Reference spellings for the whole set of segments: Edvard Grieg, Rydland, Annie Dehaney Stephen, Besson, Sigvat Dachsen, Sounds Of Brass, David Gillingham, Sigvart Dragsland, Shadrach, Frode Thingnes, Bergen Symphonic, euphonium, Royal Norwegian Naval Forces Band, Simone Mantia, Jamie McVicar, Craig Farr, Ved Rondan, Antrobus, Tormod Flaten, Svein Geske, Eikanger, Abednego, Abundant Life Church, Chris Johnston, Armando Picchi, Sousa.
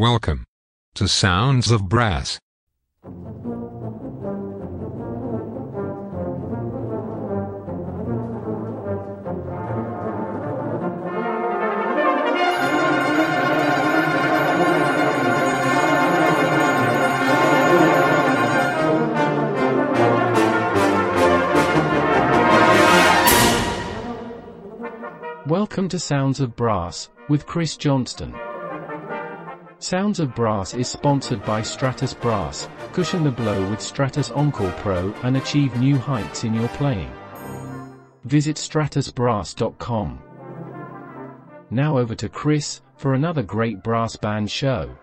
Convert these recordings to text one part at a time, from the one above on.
Welcome to Sounds of Brass. Welcome to Sounds of Brass, with Chris Johnston. Sounds of Brass is sponsored by Stratus Brass. Cushion the blow with Stratus Encore Pro and achieve new heights in your playing. Visit stratusbrass.com. Now over to Chris, for another great brass band show.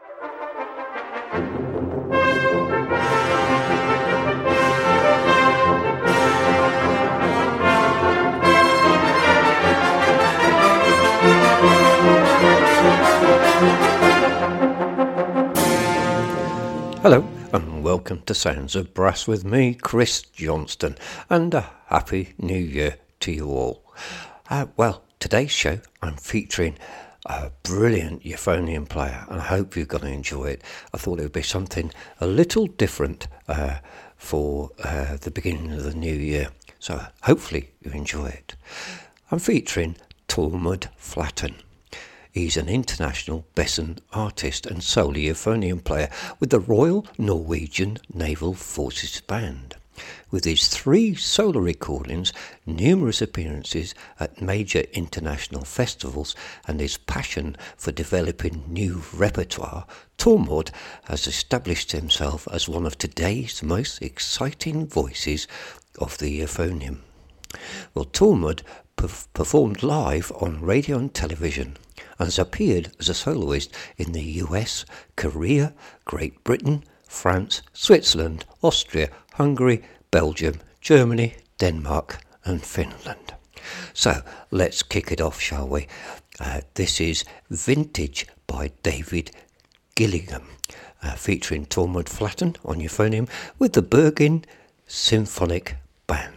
Hello and welcome to Sounds of Brass with me, Chris Johnston, and a happy new year to you all. Today's show I'm featuring a brilliant euphonium player, and I hope you're going to enjoy it. I thought it would be something a little different for the beginning of the new year, so hopefully you enjoy it. I'm featuring Tormod Flaten. He's an international Besson artist and solo euphonium player with the Royal Norwegian Naval Forces Band. With his 3 solo recordings, numerous appearances at major international festivals and his passion for developing new repertoire, Tormod has established himself as one of today's most exciting voices of the euphonium. Well, Tormod performed live on radio and television, and has appeared as a soloist in the US, Korea, Great Britain, France, Switzerland, Austria, Hungary, Belgium, Germany, Denmark and Finland. So let's kick it off, shall we? This is Vintage by David Gillingham, featuring Tormod Flaten on euphonium with the Bergen Symphonic Band.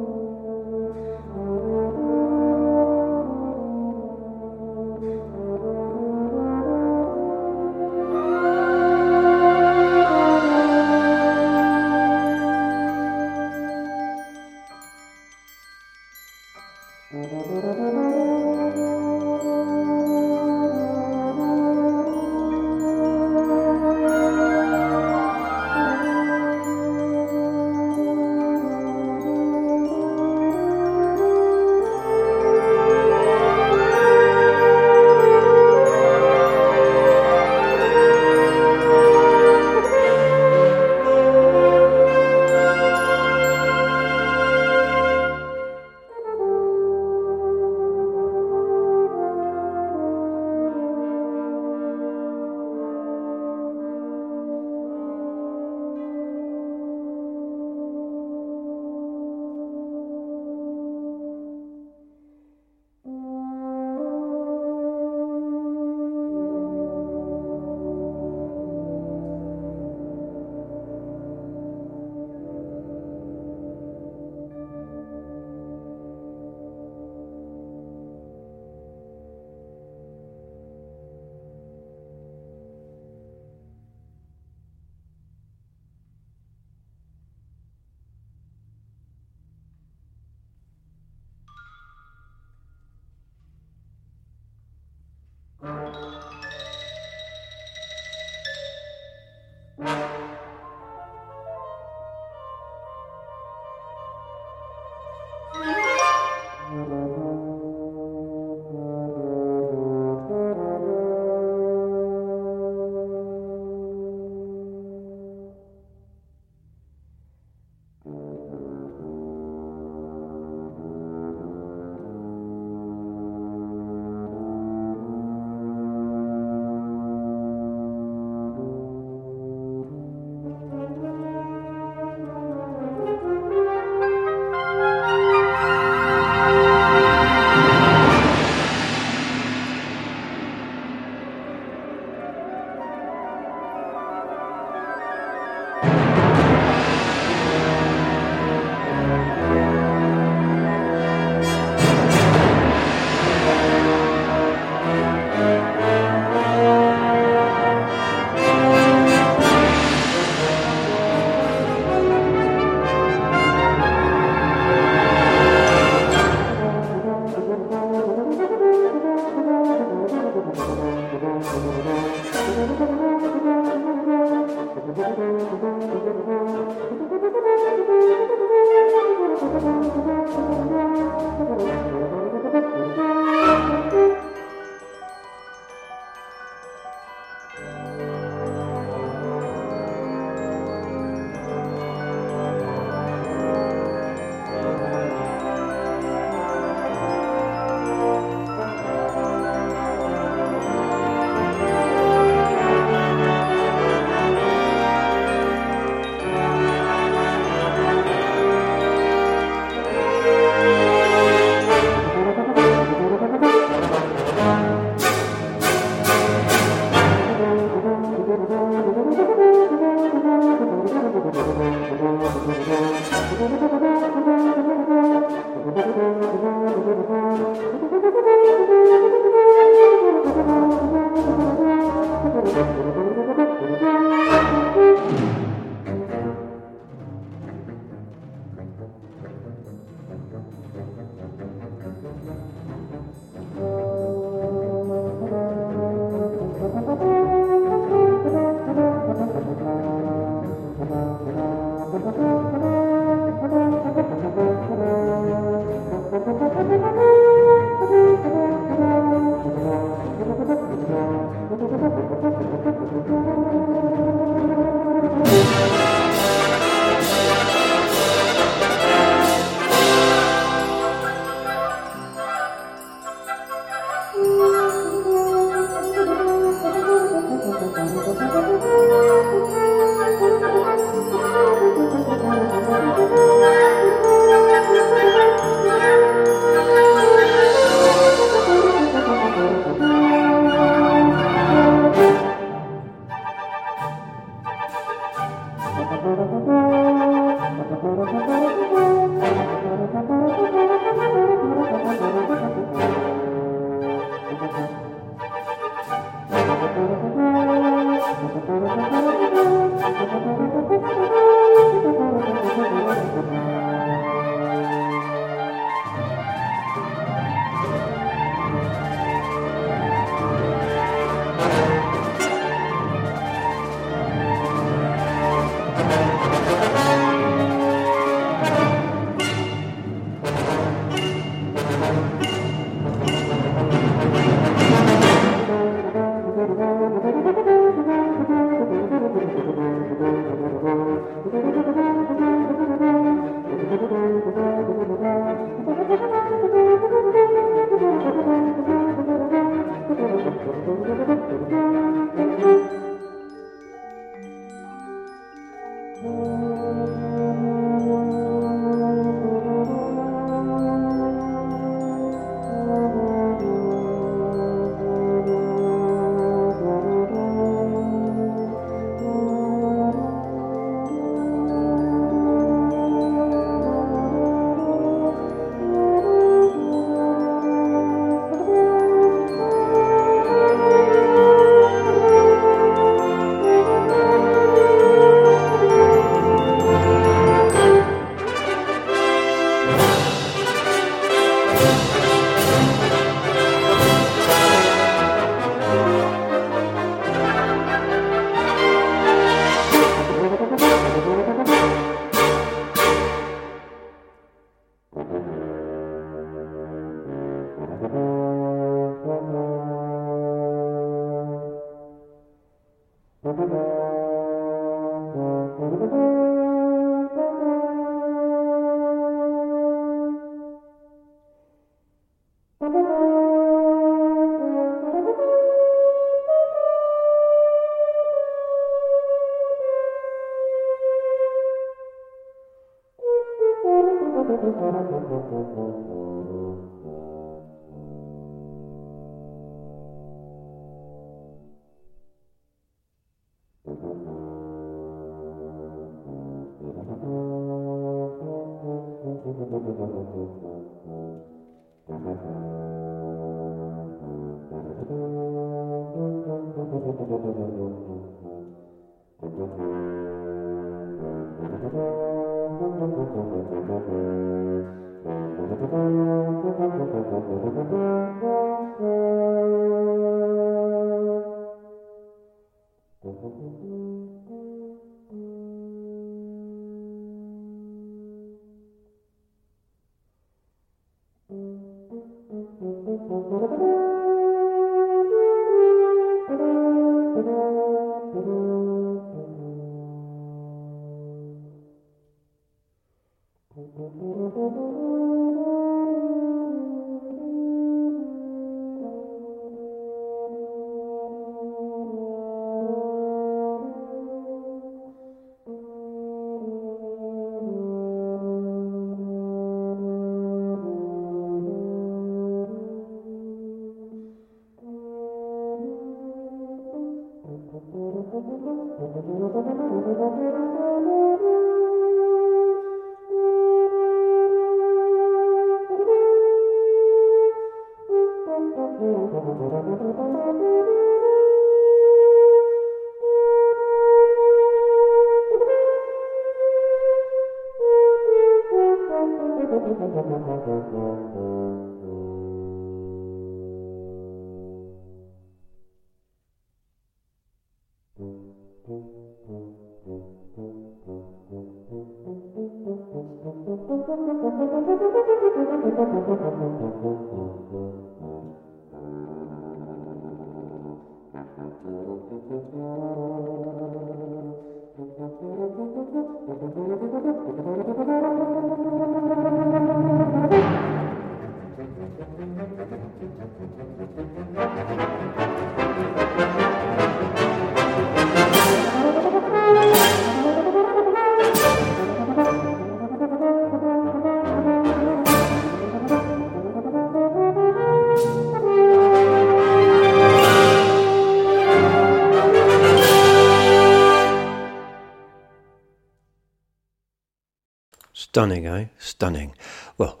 Stunning, eh? Stunning. Well,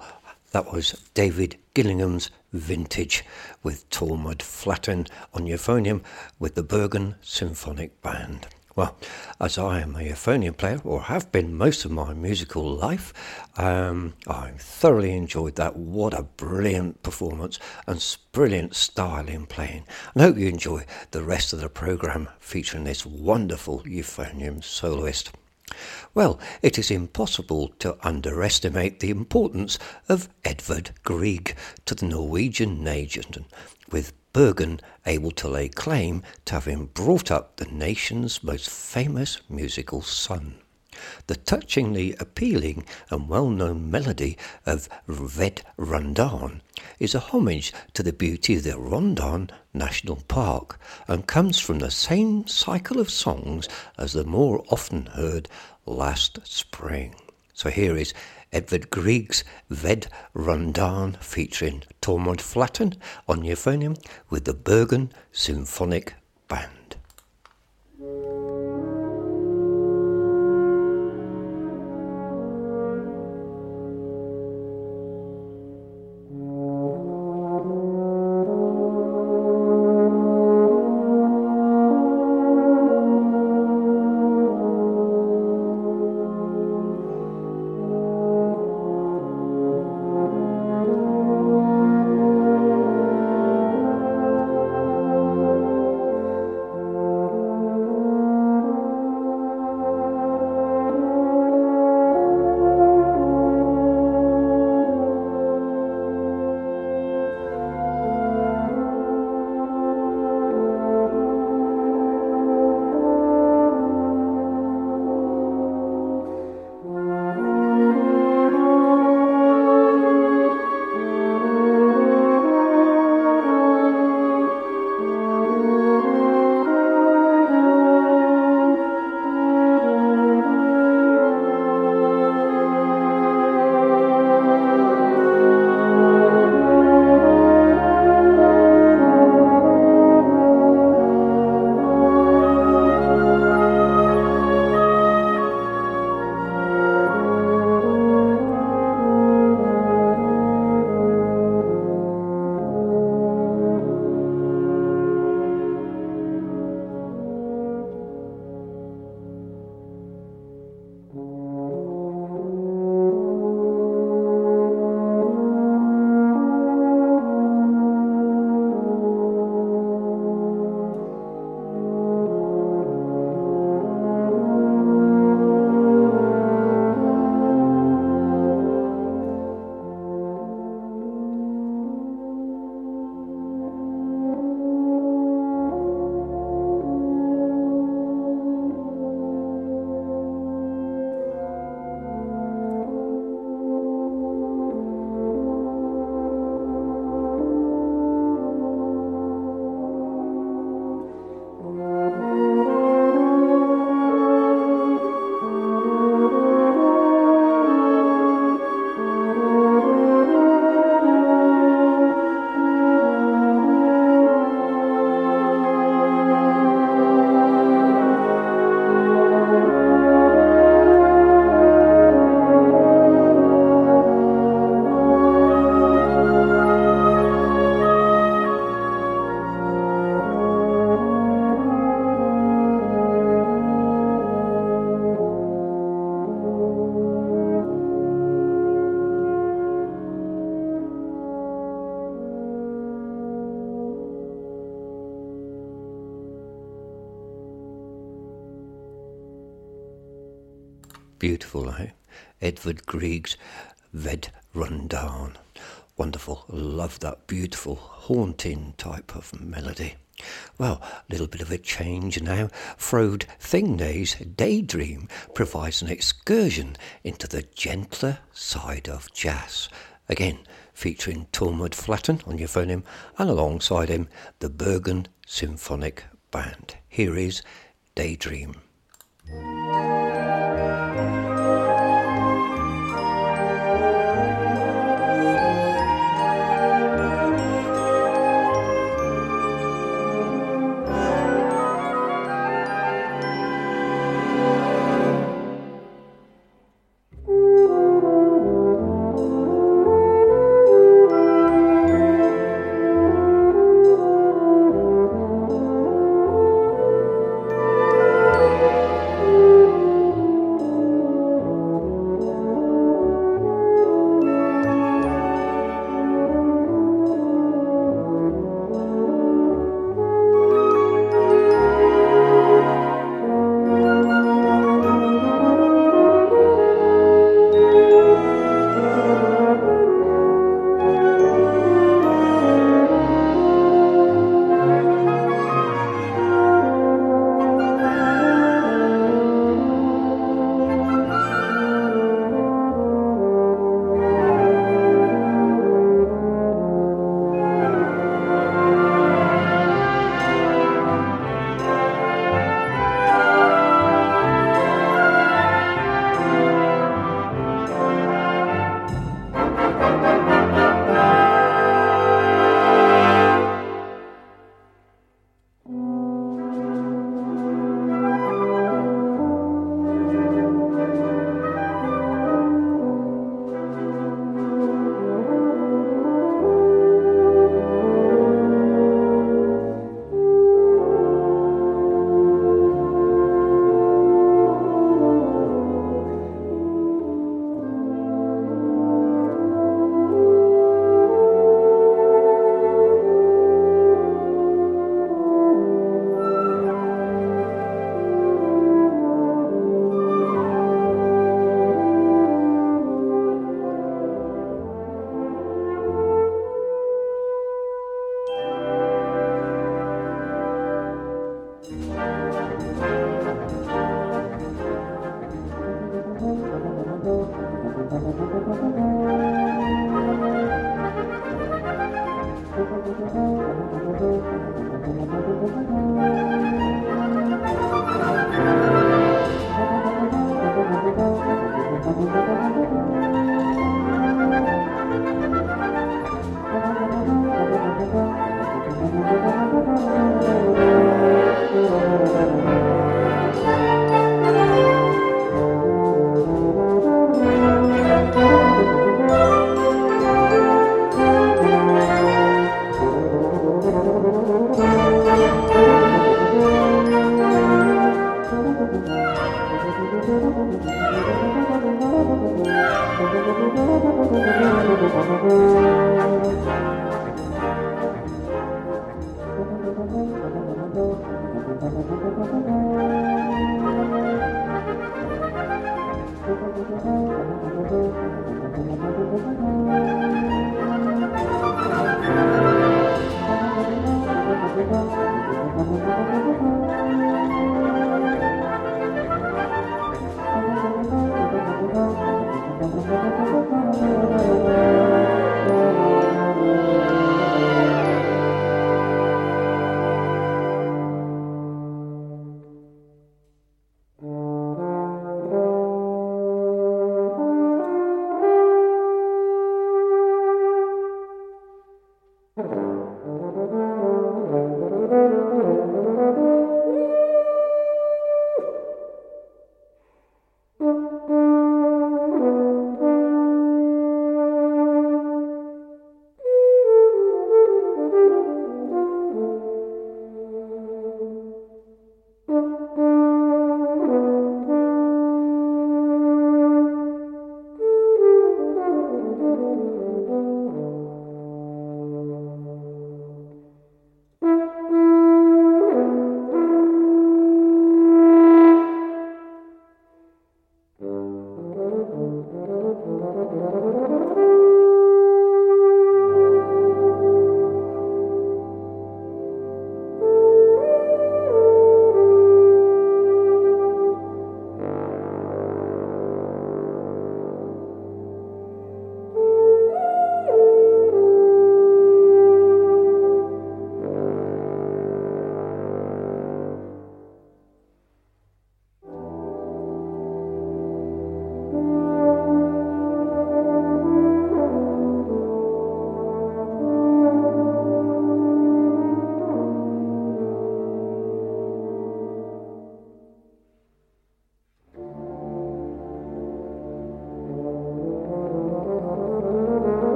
that was David Gillingham's Vintage with Tormod Flaten on euphonium with the Bergen Symphonic Band. Well, as I am a euphonium player, or have been most of my musical life, I thoroughly enjoyed that. What a brilliant performance and brilliant style in playing. And hope you enjoy the rest of the programme featuring this wonderful euphonium soloist. Well, it is impossible to underestimate the importance of Edvard Grieg to the Norwegian nation, with Bergen able to lay claim to having brought up the nation's most famous musical son. The touchingly appealing and well-known melody of Ved Rondan is a homage to the beauty of the Rondan National Park and comes from the same cycle of songs as the more often heard Last Spring. So here is Edvard Grieg's Ved Rondan featuring Tormod Flaten on euphonium with the Bergen Symphonic Band. Beautiful, eh? Edvard Grieg's Ved Rondan. Wonderful. Love that beautiful, haunting type of melody. Well, a little bit of a change now. Frode Thingnes' Daydream provides an excursion into the gentler side of jazz. Again, featuring Tormod Flaten on euphonium and alongside him, the Bergen Symphonic Band. Here is Daydream.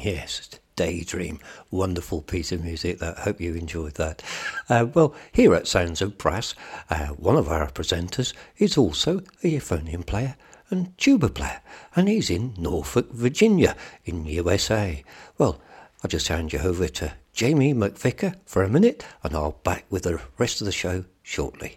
Yes, Daydream. Wonderful piece of music. I hope you enjoyed that. Well, here at Sounds of Brass, one of our presenters is also a euphonium player and tuba player, and he's in Norfolk, Virginia, in USA. Well, I'll just hand you over to Jamie McVicar for a minute, and I'll be back with the rest of the show shortly.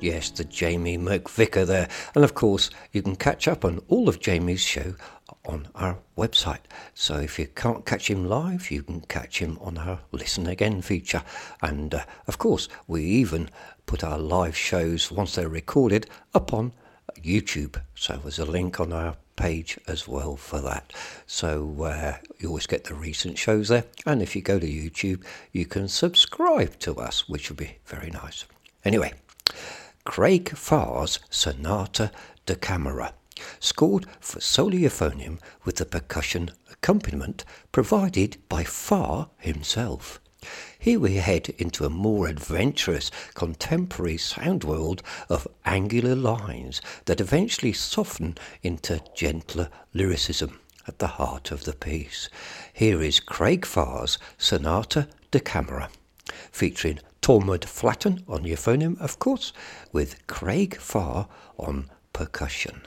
Yes, the Jamie McVicar there. And of course, you can catch up on all of Jamie's show on our website. So if you can't catch him live, you can catch him on our Listen Again feature. And of course, we even put our live shows, once they're recorded, up on YouTube. So there's a link on our page as well for that. So you always get the recent shows there. And if you go to YouTube, you can subscribe to us, which would be very nice. Anyway. Craig Farr's Sonata da Camera, scored for solo euphonium with the percussion accompaniment provided by Farr himself. Here we head into a more adventurous contemporary sound world of angular lines that eventually soften into gentler lyricism at the heart of the piece. Here is Craig Farr's Sonata da Camera, featuring Tormod Flaten on euphonium, of course, with Craig Farr on percussion.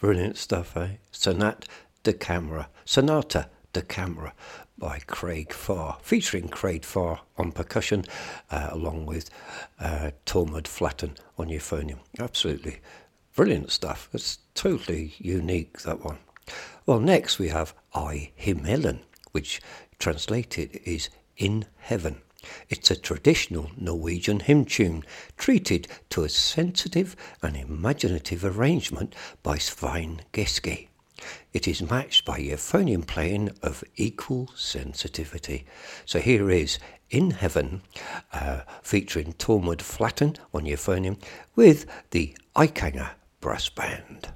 Brilliant stuff, eh? Sonata da Camera by Craig Farr, featuring Craig Farr on percussion, along with Tormod Flaten on euphonium. Absolutely brilliant stuff. It's totally unique, that one. Well, next we have I Himmelen, which translated is In Heaven. It's a traditional Norwegian hymn tune, treated to a sensitive and imaginative arrangement by Svein Geske. It is matched by euphonium playing of equal sensitivity. So here is In Heaven, featuring Tormod Flaten on euphonium with the Eikanger Brass Band.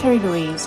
Terry Louise,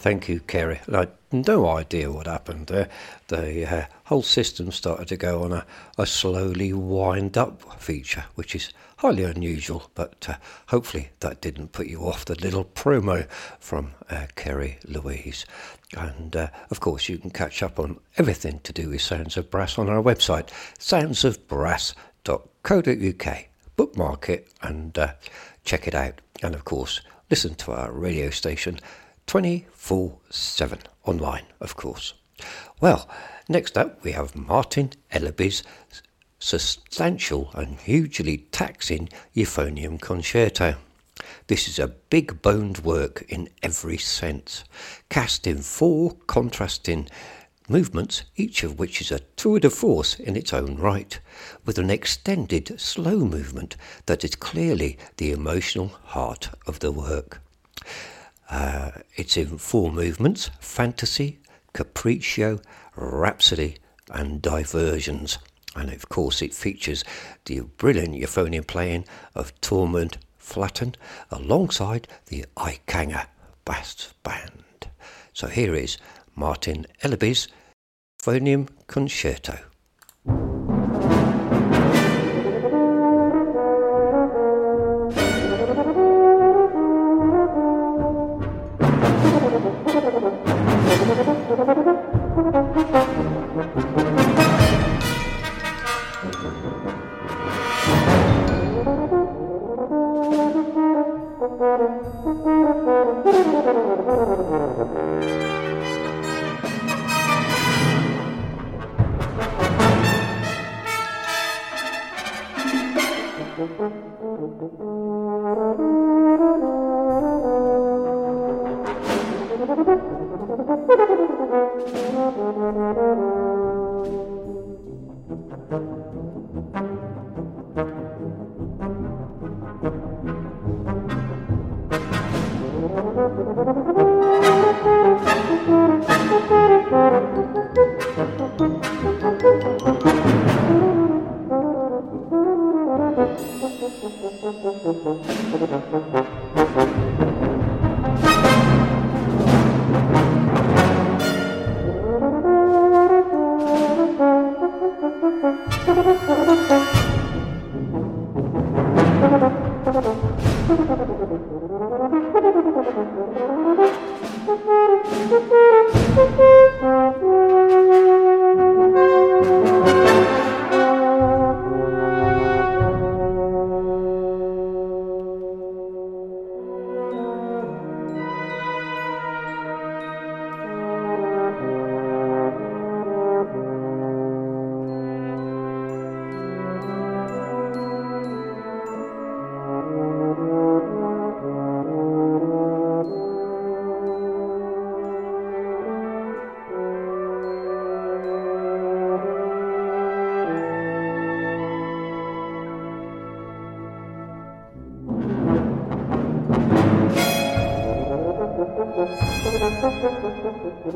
Thank you, Kerry. I had no idea what happened. The whole system started to go on a slowly wind-up feature, which is highly unusual, but hopefully that didn't put you off the little promo from Kerry Louise. And, of course, you can catch up on everything to do with Sounds of Brass on our website, soundsofbrass.co.uk. Bookmark it and check it out. And, of course, listen to our radio station 24/7 online, of course. Well, next up we have Martin Ellerby's substantial and hugely taxing euphonium concerto. This is a big-boned work in every sense, cast in four contrasting movements, each of which is a tour de force in its own right, with an extended slow movement that is clearly the emotional heart of the work. It's in four movements: Fantasy, Capriccio, Rhapsody and Diversions. And of course it features the brilliant euphonium playing of Tormod Flaten alongside the Eikanger Bass Band. So here is Martin Ellerby's euphonium concerto.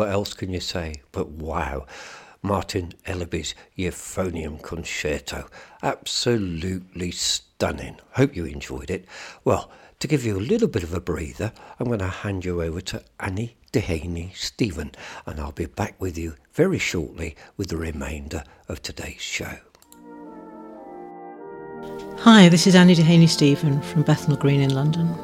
What else can you say? But wow, Martin Ellerby's Euphonium Concerto. Absolutely stunning. Hope you enjoyed it. Well, to give you a little bit of a breather, I'm going to hand you over to Annie Dehaney Stephen, and I'll be back with you very shortly with the remainder of today's show. Hi, this is Annie Dehaney Stephen from Bethnal Green in London.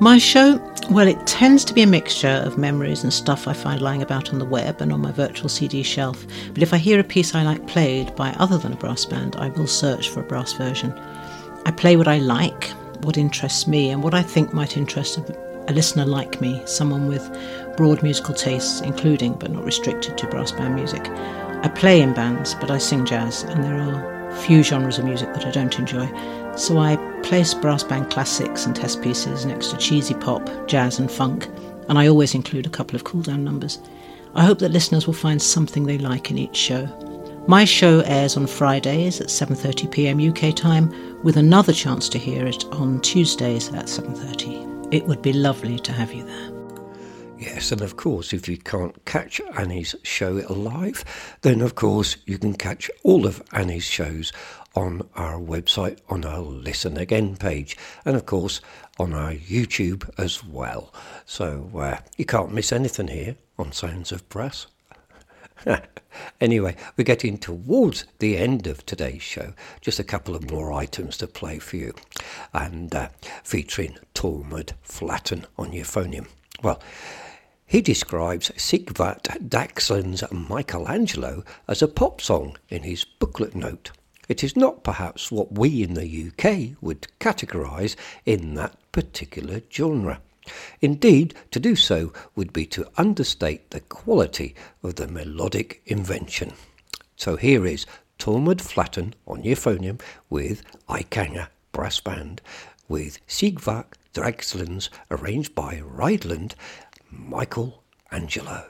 My show, well, it tends to be a mixture of memories and stuff I find lying about on the web and on my virtual CD shelf, but if I hear a piece I like played by other than a brass band, I will search for a brass version. I play what I like, what interests me, and what I think might interest a listener like me, someone with broad musical tastes, including but not restricted to brass band music. I play in bands, but I sing jazz, and there are few genres of music that I don't enjoy. So I place brass band classics and test pieces next to cheesy pop, jazz and funk, and I always include a couple of cool-down numbers. I hope that listeners will find something they like in each show. My show airs on Fridays at 7:30pm UK time, with another chance to hear it on Tuesdays at 7:30. It would be lovely to have you there. Yes, and of course, if you can't catch Annie's show live, then of course you can catch all of Annie's shows on our website, on our Listen Again page, and of course on our YouTube as well. So you can't miss anything here on Sounds of Brass. Anyway, we're getting towards the end of today's show. Just a couple of more items to play for you, and featuring Tormod Flaten on euphonium. Well, he describes Sigvat Dachsen's Michelangelo as a pop song in his booklet note. It is not perhaps what we in the UK would categorise in that particular genre. Indeed, to do so would be to understate the quality of the melodic invention. So here is Tormod Flaten on euphonium with Eikanger Brass Band with Sigvart Dragsland's, arranged by Rydland, Michelangelo.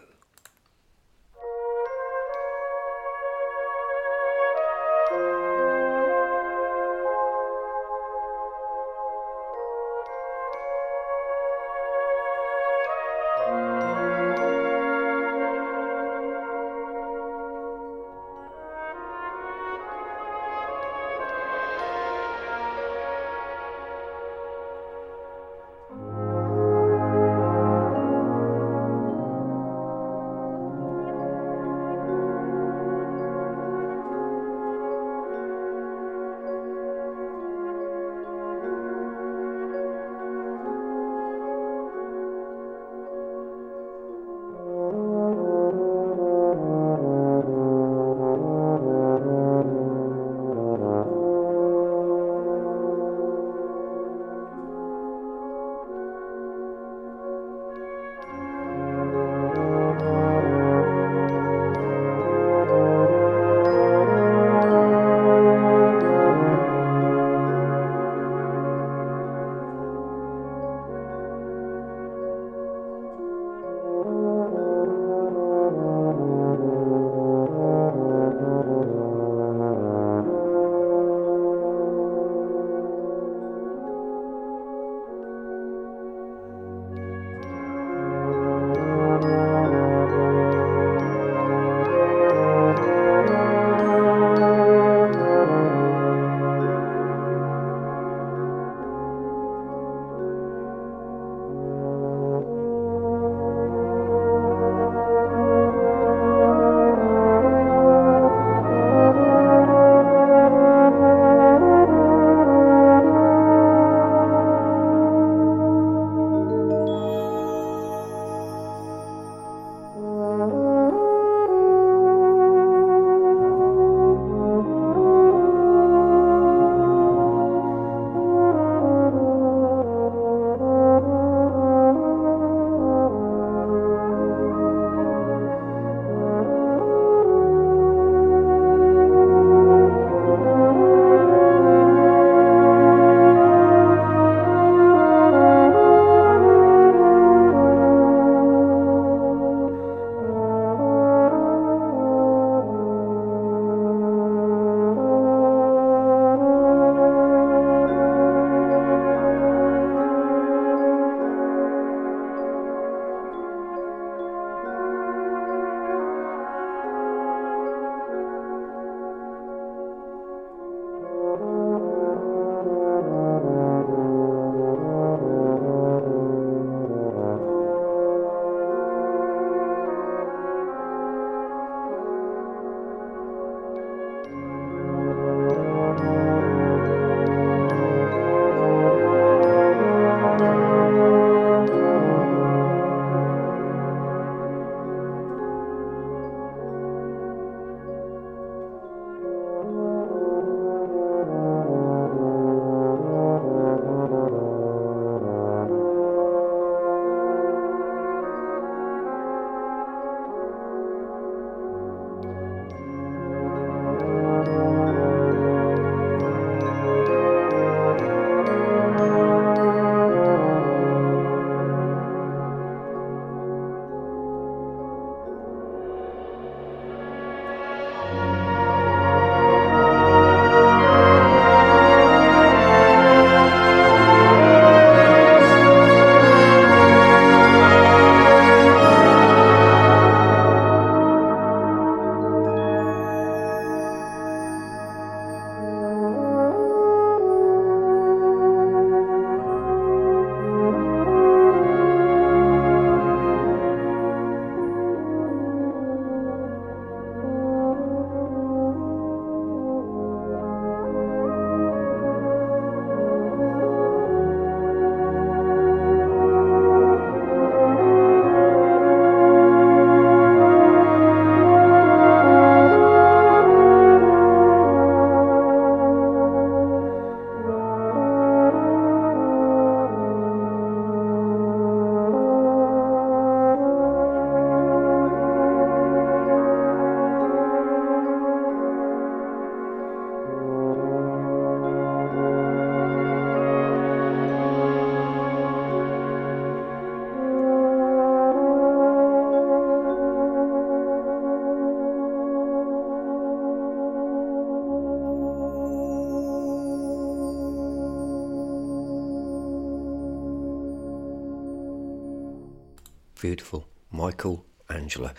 beautiful. Michelangelo,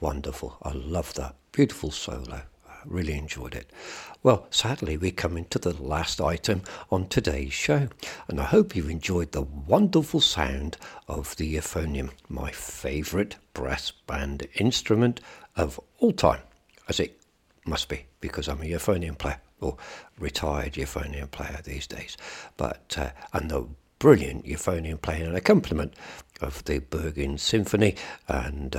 wonderful. I love that. Beautiful solo. Really enjoyed it. Well, sadly, we're coming to the last item on today's show, and I hope you enjoyed the wonderful sound of the euphonium, my favourite brass band instrument of all time, as it must be, because I'm a euphonium player, or retired euphonium player these days, but and the brilliant euphonium playing and accompaniment of the Bergen Symphony and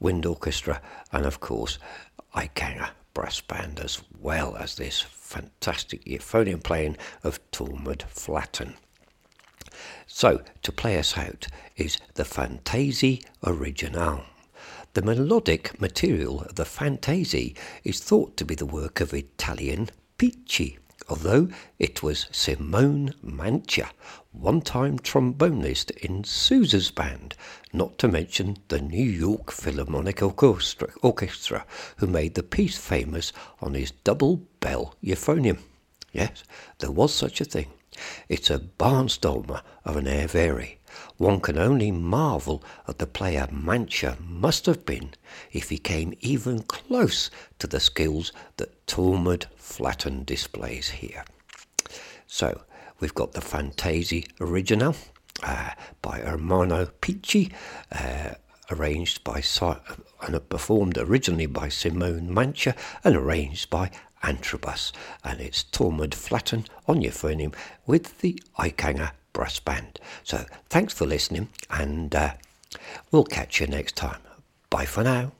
wind orchestra, and of course Eikanger brass band, as well as this fantastic euphonium playing of Tormod Flaten. So, to play us out is the Fantaisie Originale. The melodic material of the Fantaisie is thought to be the work of Italian Picchi, although it was Simone Mantia, one-time trombonist in Sousa's band, not to mention the New York Philharmonic Orchestra, who made the piece famous on his double-bell euphonium. Yes, there was such a thing. It's a barnstormer of an air vary. One can only marvel at the player Mantia must have been if he came even close to the skills that Tormod Flaten displays here. So, we've got the Fantaisie Originale by Armando Picchi, arranged by and performed originally by Simone Mantia and arranged by Antrobus, and it's Tormod Flaten on euphonium with the Eikanger brass band. So thanks for listening, and we'll catch you next time. Bye for now.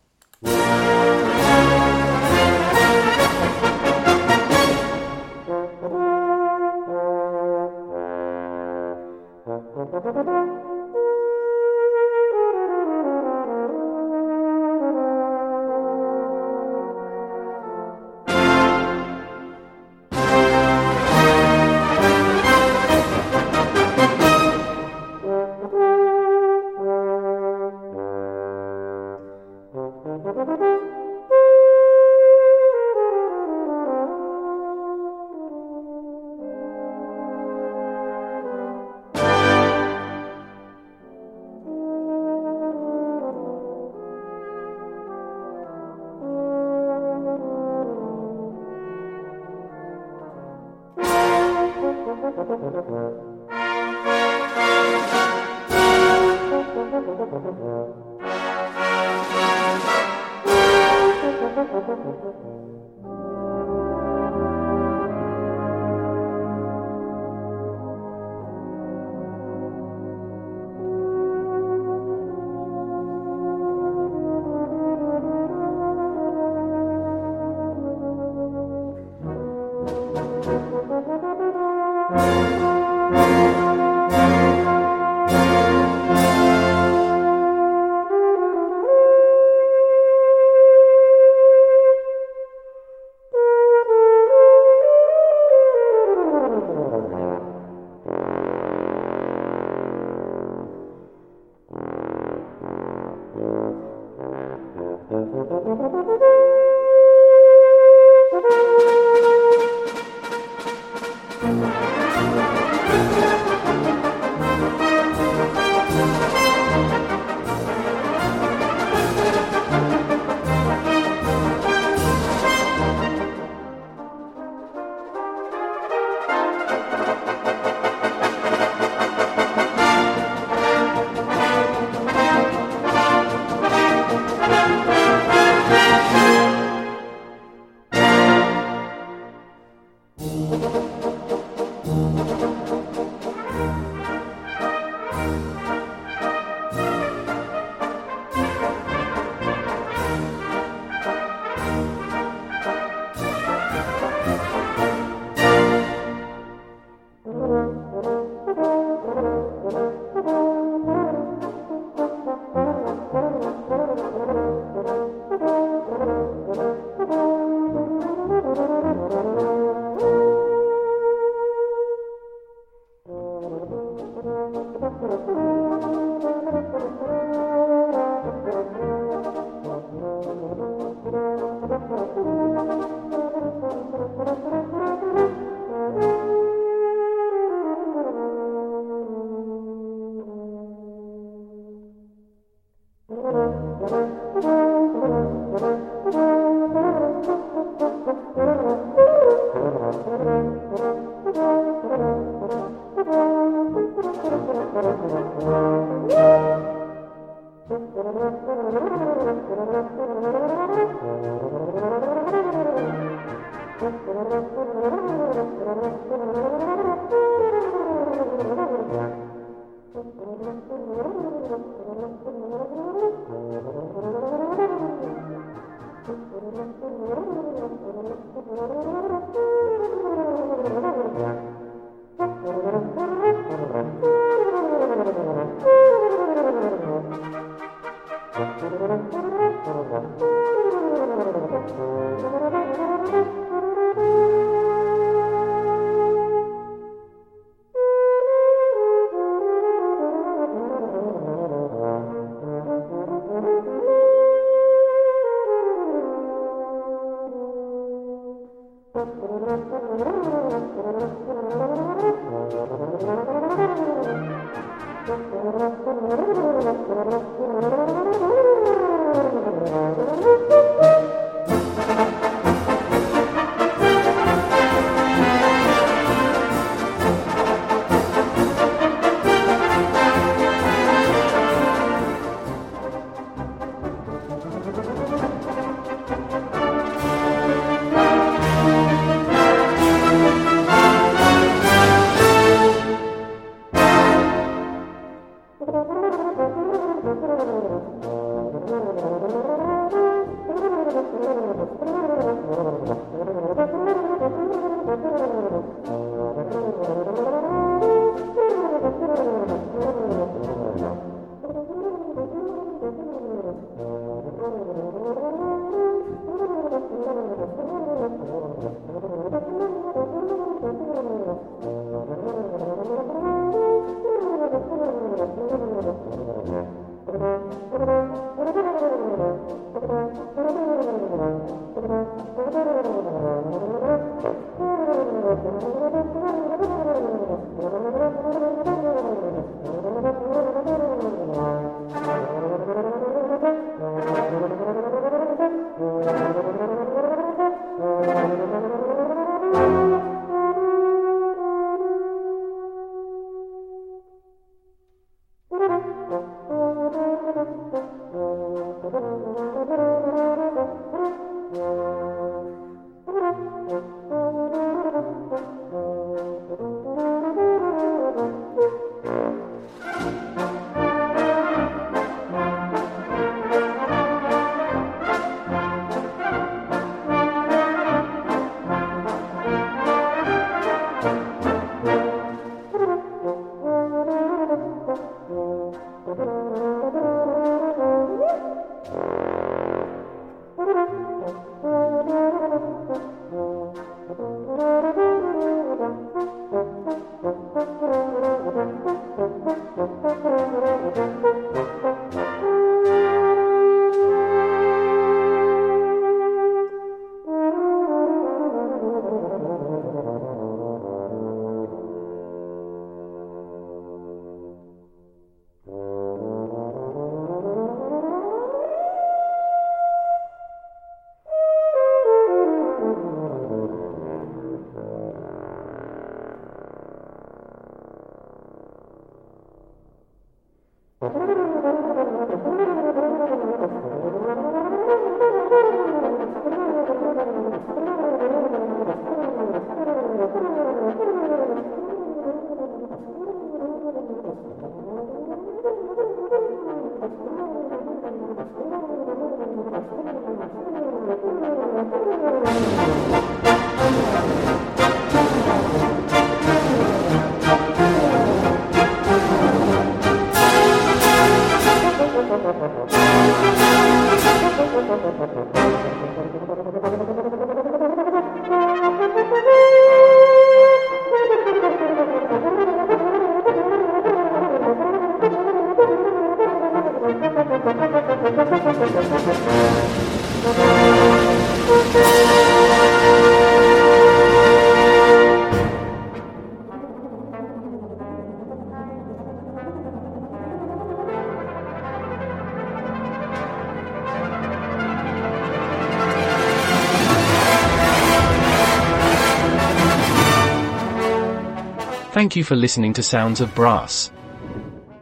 Thank you for listening to Sounds of Brass,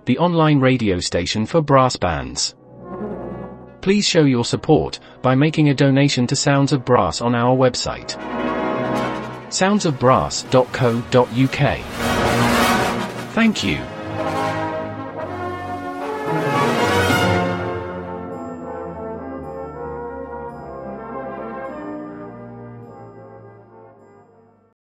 the online radio station for brass bands. Please show your support by making a donation to Sounds of Brass on our website, soundsofbrass.co.uk. Thank you.